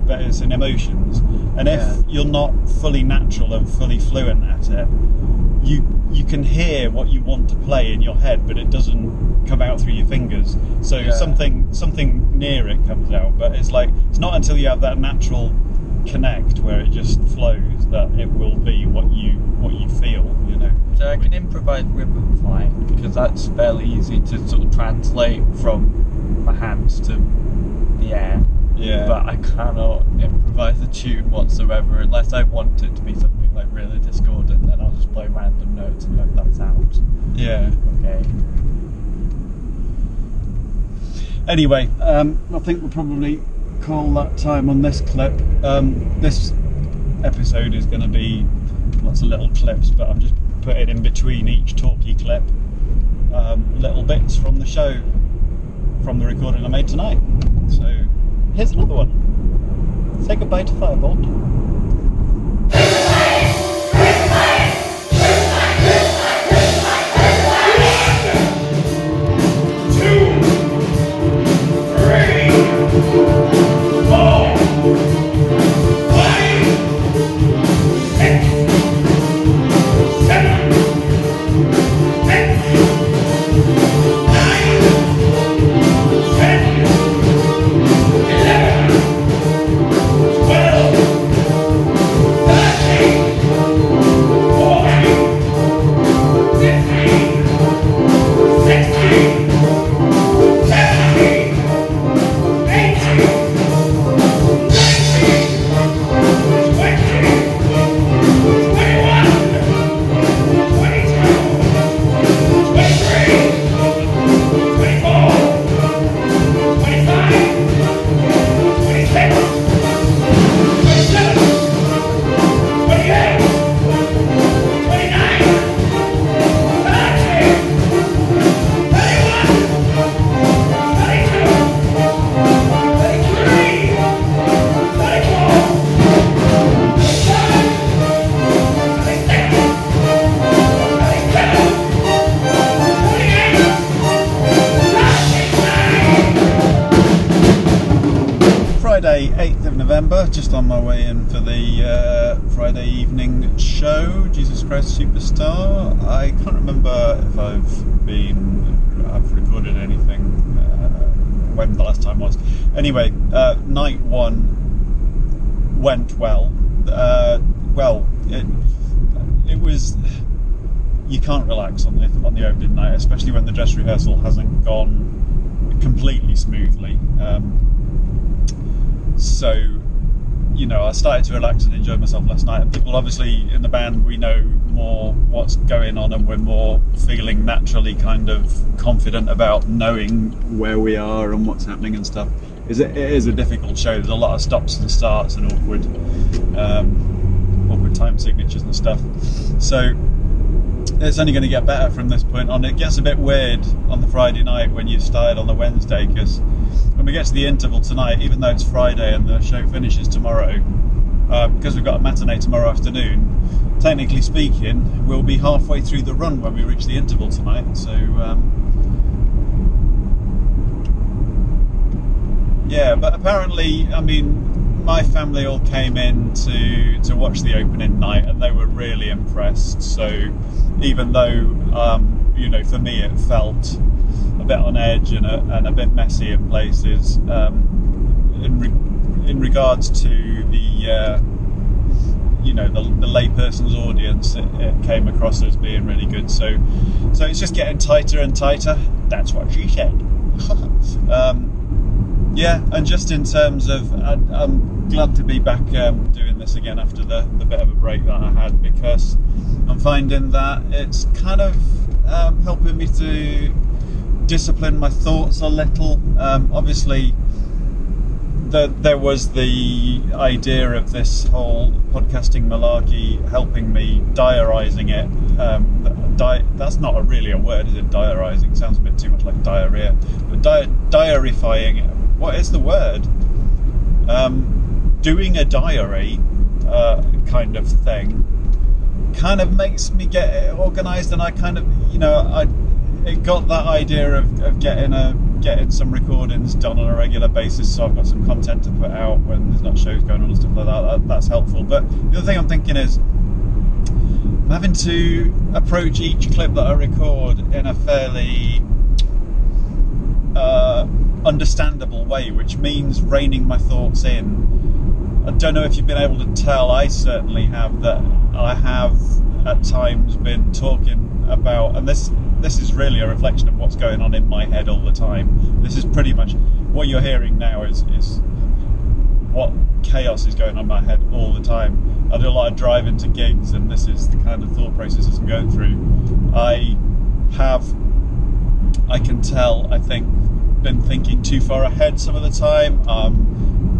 but it's in emotions. And yeah, if you're not fully natural and fully fluent at it, you can hear what you want to play in your head, but it doesn't come out through your fingers. So yeah, something near it comes out, but it's like, it's not until you have that natural connect where it just flows that it will be what you feel, you know. So I can improvise rhythm flying, because that's fairly easy to sort of translate from my hands to the air. Yeah. But I cannot improvise a tune whatsoever unless I want it to be something like really discordant, then I'll just play random notes and hope that sounds. Yeah. Okay. Anyway, I think we'll probably call that time on this clip. This episode is going to be lots of little clips, but I'm just putting in between each talky clip little bits from the show, from the recording I made tonight. So here's another one. Say goodbye to Firebolt. Just on my way in for the Friday evening show, Jesus Christ Superstar. I can't remember if I've recorded anything, when the last time was. Anyway, night one went well. It was, you can't relax on the opening night, especially when the dress rehearsal hasn't gone completely smoothly. So, you know, I started to relax and enjoy myself last night. People obviously in the band, we know more what's going on, and we're more feeling naturally kind of confident about knowing where we are and what's happening and stuff. It is a difficult show. There's a lot of stops and starts and awkward time signatures and stuff. So it's only going to get better from this point on. It gets a bit weird on the Friday night when you started on the Wednesday, because when we get to the interval tonight, even though it's Friday and the show finishes tomorrow, because we've got a matinee tomorrow afternoon, technically speaking, we'll be halfway through the run when we reach the interval tonight. So yeah, but apparently, I mean, my family all came in to watch the opening night, and they were really impressed. So even though, you know, for me it felt a bit on edge and a bit messy in places, in regards to the you know, the layperson's audience, it came across as being really good. So it's just getting tighter and tighter. That's what she said. Yeah, and just in terms of glad to be back doing this again after the bit of a break that I had, because I'm finding that it's kind of helping me to discipline my thoughts a little. Obviously there was the idea of this whole podcasting malarkey helping me, diarising it. That's not really a word, is it? Diarising sounds a bit too much like diarrhea. But diarifying, what is the word? Doing a diary kind of thing kind of makes me get it organised, and I kind of, you know, it got that idea of getting some recordings done on a regular basis, so I've got some content to put out when there's not shows going on and stuff like that. That's helpful. But the other thing I'm thinking is I'm having to approach each clip that I record in a fairly understandable way, which means reining my thoughts in. I don't know if you've been able to tell, I certainly have, that I have at times been talking about, and this is really a reflection of what's going on in my head all the time. This is pretty much what you're hearing now, is what chaos is going on in my head all the time. I do a lot of driving to gigs, and this is the kind of thought processes I'm going through. I can tell, I think, been thinking too far ahead some of the time,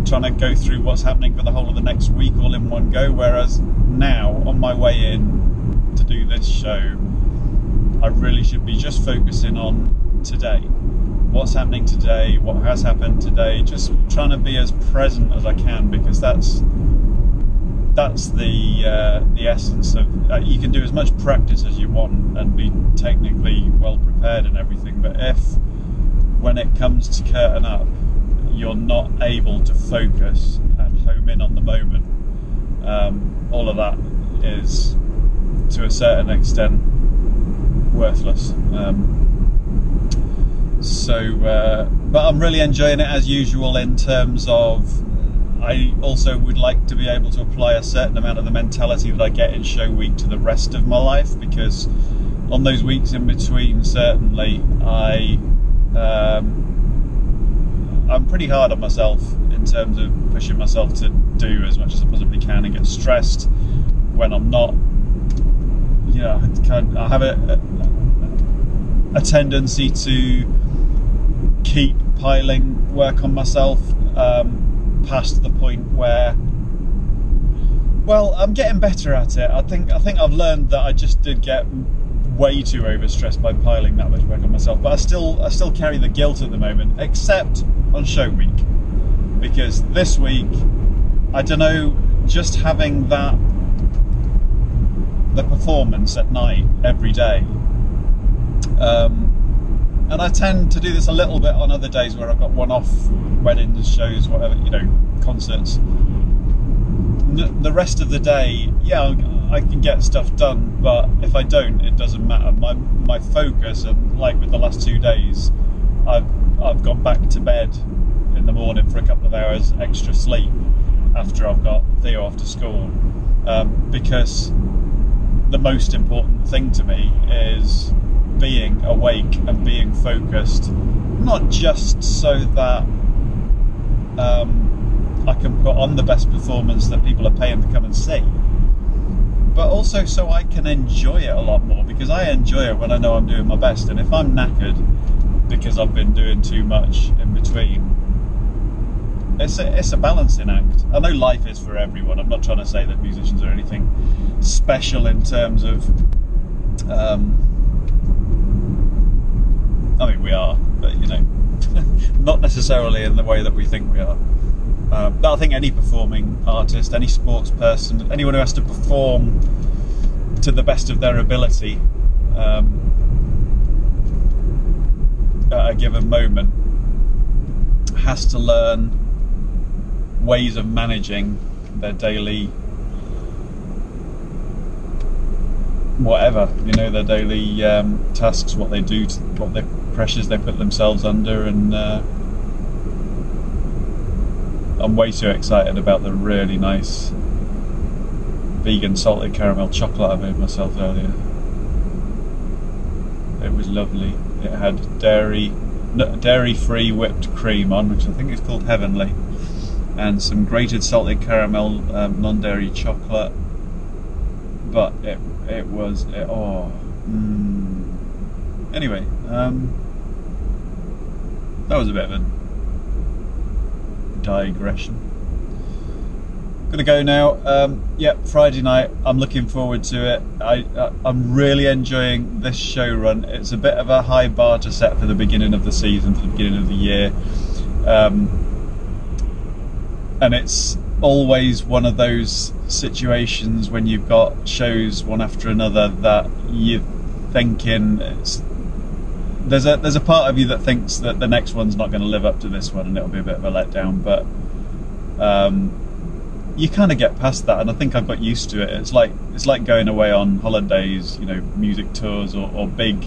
trying to go through what's happening for the whole of the next week all in one go, whereas now, on my way in to do this show, I really should be just focusing on today. What's happening today, what has happened today, just trying to be as present as I can, because that's the essence of, you can do as much practice as you want and be technically well prepared and everything, but if when it comes to curtain up, you're not able to focus and home in on the moment, all of that is, to a certain extent, worthless. But I'm really enjoying it as usual, in terms of I also would like to be able to apply a certain amount of the mentality that I get in show week to the rest of my life, because on those weeks in between, certainly I'm pretty hard on myself in terms of pushing myself to do as much as I possibly can, and get stressed when I'm not. Yeah, I have a tendency to keep piling work on myself past the point where, well, I'm getting better at it. I think I've learned that I just did get way too overstressed by piling that much work on myself. But I still carry the guilt at the moment, except on show week, because this week, I don't know, just having that. The performance at night every day, and I tend to do this a little bit on other days where I've got one-off weddings, shows, whatever, you know, concerts. The rest of the day, yeah, I can get stuff done, but if I don't, it doesn't matter. My focus, and like with the last 2 days, I've gone back to bed in the morning for a couple of hours extra sleep after I've got Theo off to school, because the most important thing to me is being awake and being focused, not just so that I can put on the best performance that people are paying to come and see, but also so I can enjoy it a lot more, because I enjoy it when I know I'm doing my best. And if I'm knackered because I've been doing too much in between, it's a balancing act. I know life is for everyone. I'm not trying to say that musicians are anything special in terms of, I mean, we are, but, you know, not necessarily in the way that we think we are. But I think any performing artist, any sports person, anyone who has to perform to the best of their ability at a given moment has to learn ways of managing their daily whatever, you know, their daily tasks, what they do, what the pressures they put themselves under, and I'm way too excited about the really nice vegan salted caramel chocolate I made myself earlier. It was lovely. It had dairy-free whipped cream on, which I think is called Heavenly. and some grated salted caramel non-dairy chocolate. But anyway, that was a bit of a digression. Gonna go now. Friday night, I'm looking forward to it. I'm really enjoying this show run. It's a bit of a high bar to set for the beginning of the season, for the beginning of the year, and it's always one of those situations when you've got shows one after another that you're thinking there's a part of you that thinks that the next one's not going to live up to this one and it'll be a bit of a letdown, but you kind of get past that, and I think I've got used to it. It's like going away on holidays, you know, music tours or big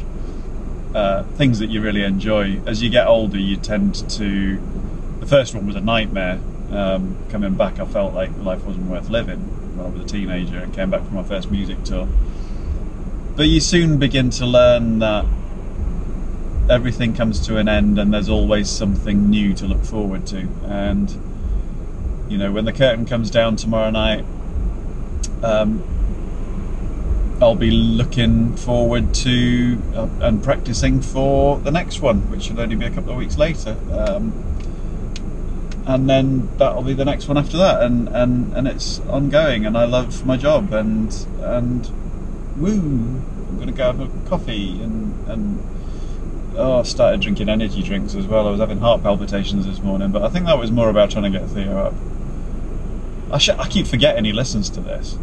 things that you really enjoy. As you get older, you tend to... The first one was a nightmare. Coming back, I felt like life wasn't worth living when I was a teenager and came back from my first music tour. But you soon begin to learn that everything comes to an end and there's always something new to look forward to. And you know, when the curtain comes down tomorrow night, I'll be looking forward to and practicing for the next one, which will only be a couple of weeks later, and then that'll be the next one after that, and it's ongoing. And I love my job, and woo, I'm gonna go have a coffee and I started drinking energy drinks as well. I was having heart palpitations this morning, but I think that was more about trying to get Theo up. I keep forgetting he listens to this.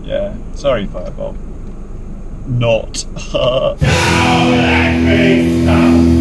Yeah, sorry, Fireball. Not. Don't let me stop.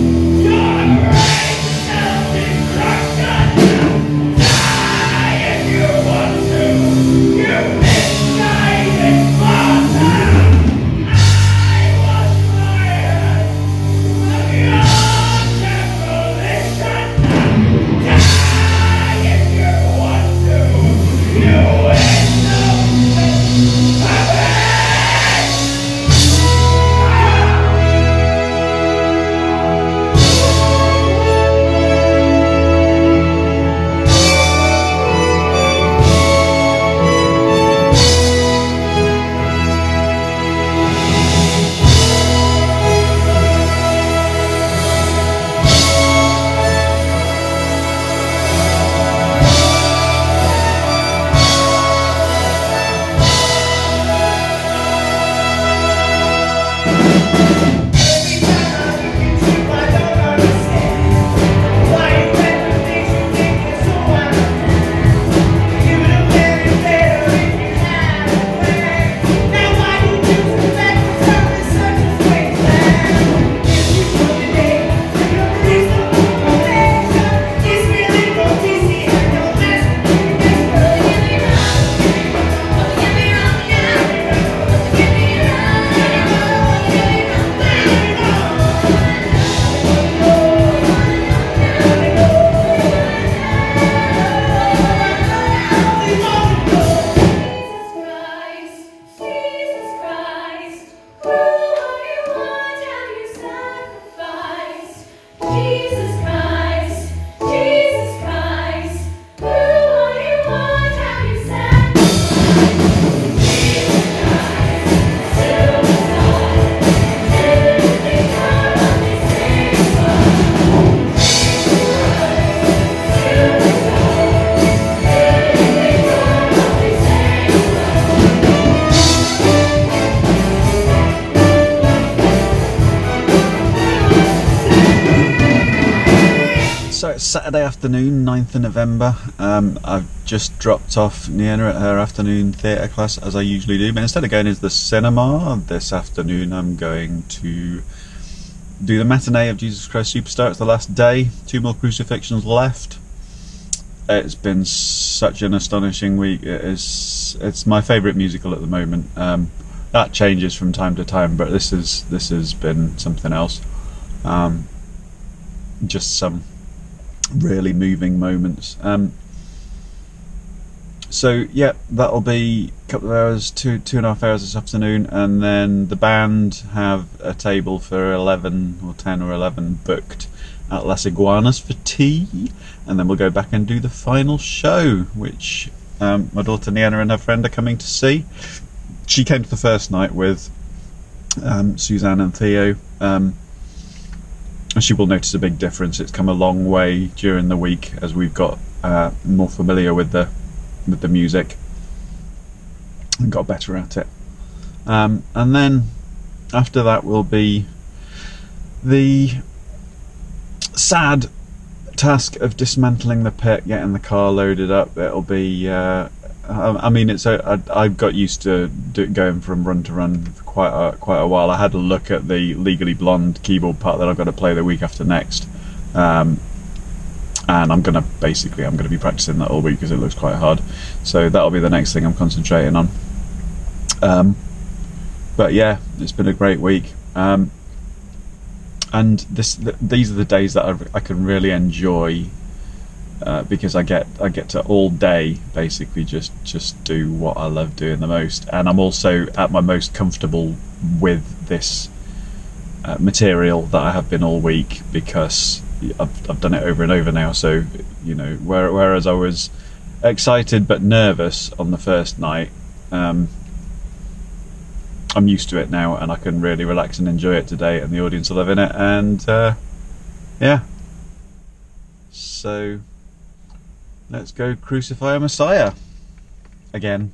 Saturday afternoon, 9th of November, I've just dropped off Nienna at her afternoon theatre class, as I usually do, but instead of going into the cinema this afternoon, I'm going to do the matinee of Jesus Christ Superstar. It's the last day, 2 more crucifixions left. It's been such an astonishing week. It's my favourite musical at the moment. That changes from time to time, but this has been something else. Just some really moving moments. So yeah, that'll be a couple of hours, 2.5 hours this afternoon, and then the band have a table for 11 or 10 or 11 booked, at Las Iguanas for tea, and then we'll go back and do the final show, which my daughter Nienna and her friend are coming to see. She came to the first night with Suzanne and Theo, and she will notice a big difference. It's come a long way during the week as we've got more familiar with the music and got better at it. And then after that will be the sad task of dismantling the pit, getting the car loaded up. It'll be I mean, it's I got used to going from run to run for quite a while. I had a look at the Legally Blonde keyboard part that I've got to play the week after next, and I'm gonna be practicing that all week because it looks quite hard. So that'll be the next thing I'm concentrating on. But yeah, it's been a great week, and these are the days that I can really enjoy. Because I get to all day basically just do what I love doing the most, and I'm also at my most comfortable with this material that I have been all week, because I've done it over and over now. So, you know, whereas I was excited but nervous on the first night, I'm used to it now, and I can really relax and enjoy it today, and the audience are loving it, and yeah, so let's go crucify a Messiah again.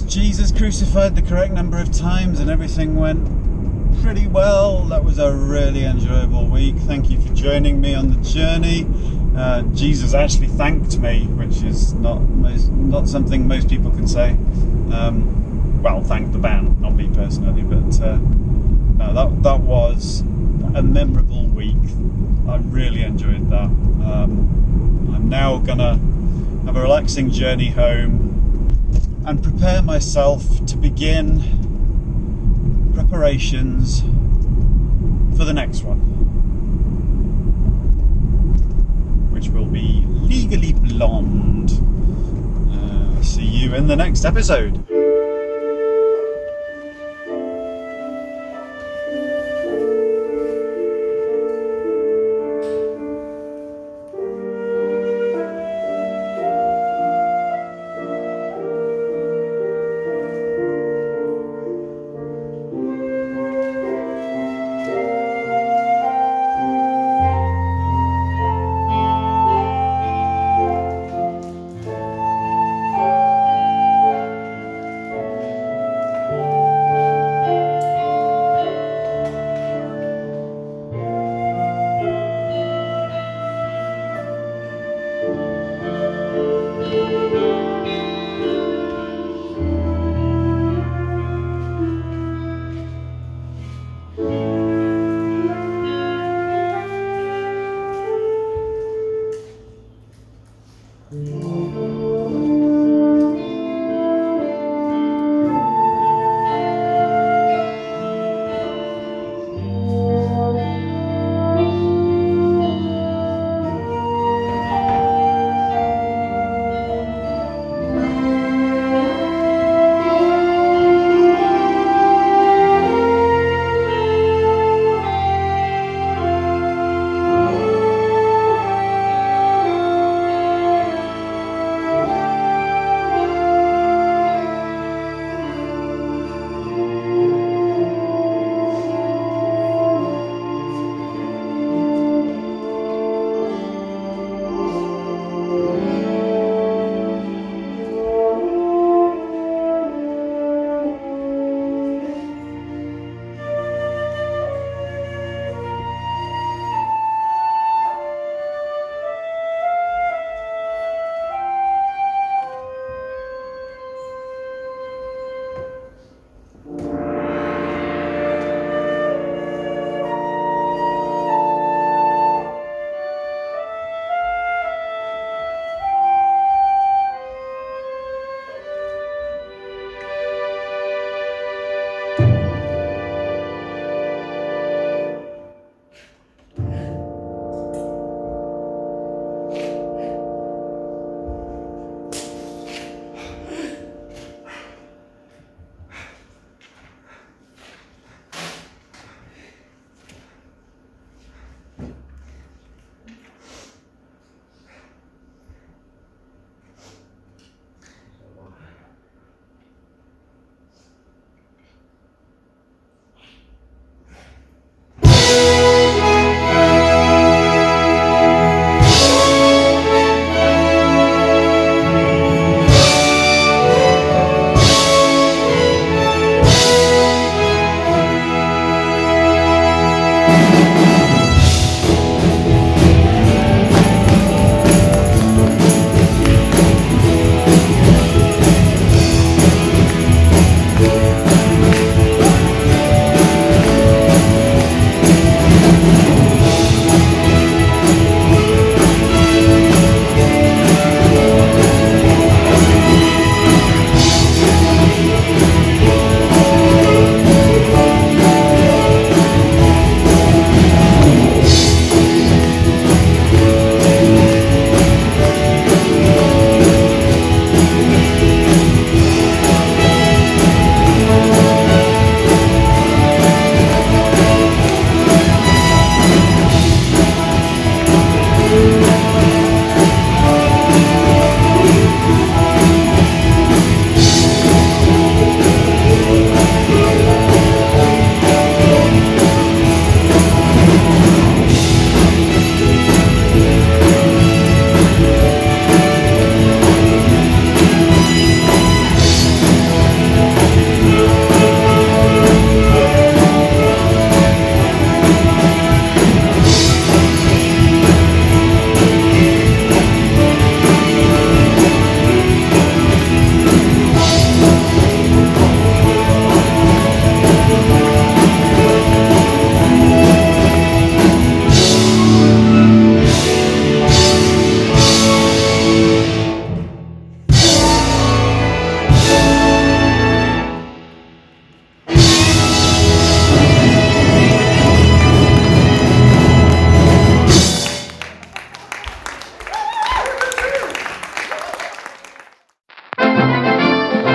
that's Jesus crucified the correct number of times and everything went pretty well. That was a really enjoyable week. Thank you for joining me on the journey. Jesus actually thanked me, which is not something most people can say. Well, thank the band, not me personally, but no, that was a memorable week. I really enjoyed that. I'm now gonna have a relaxing journey home and prepare myself to begin preparations for the next one, which will be Legally Blonde. See you in the next episode.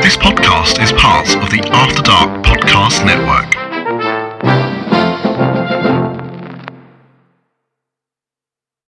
This podcast is part of the After Dark Podcast Network.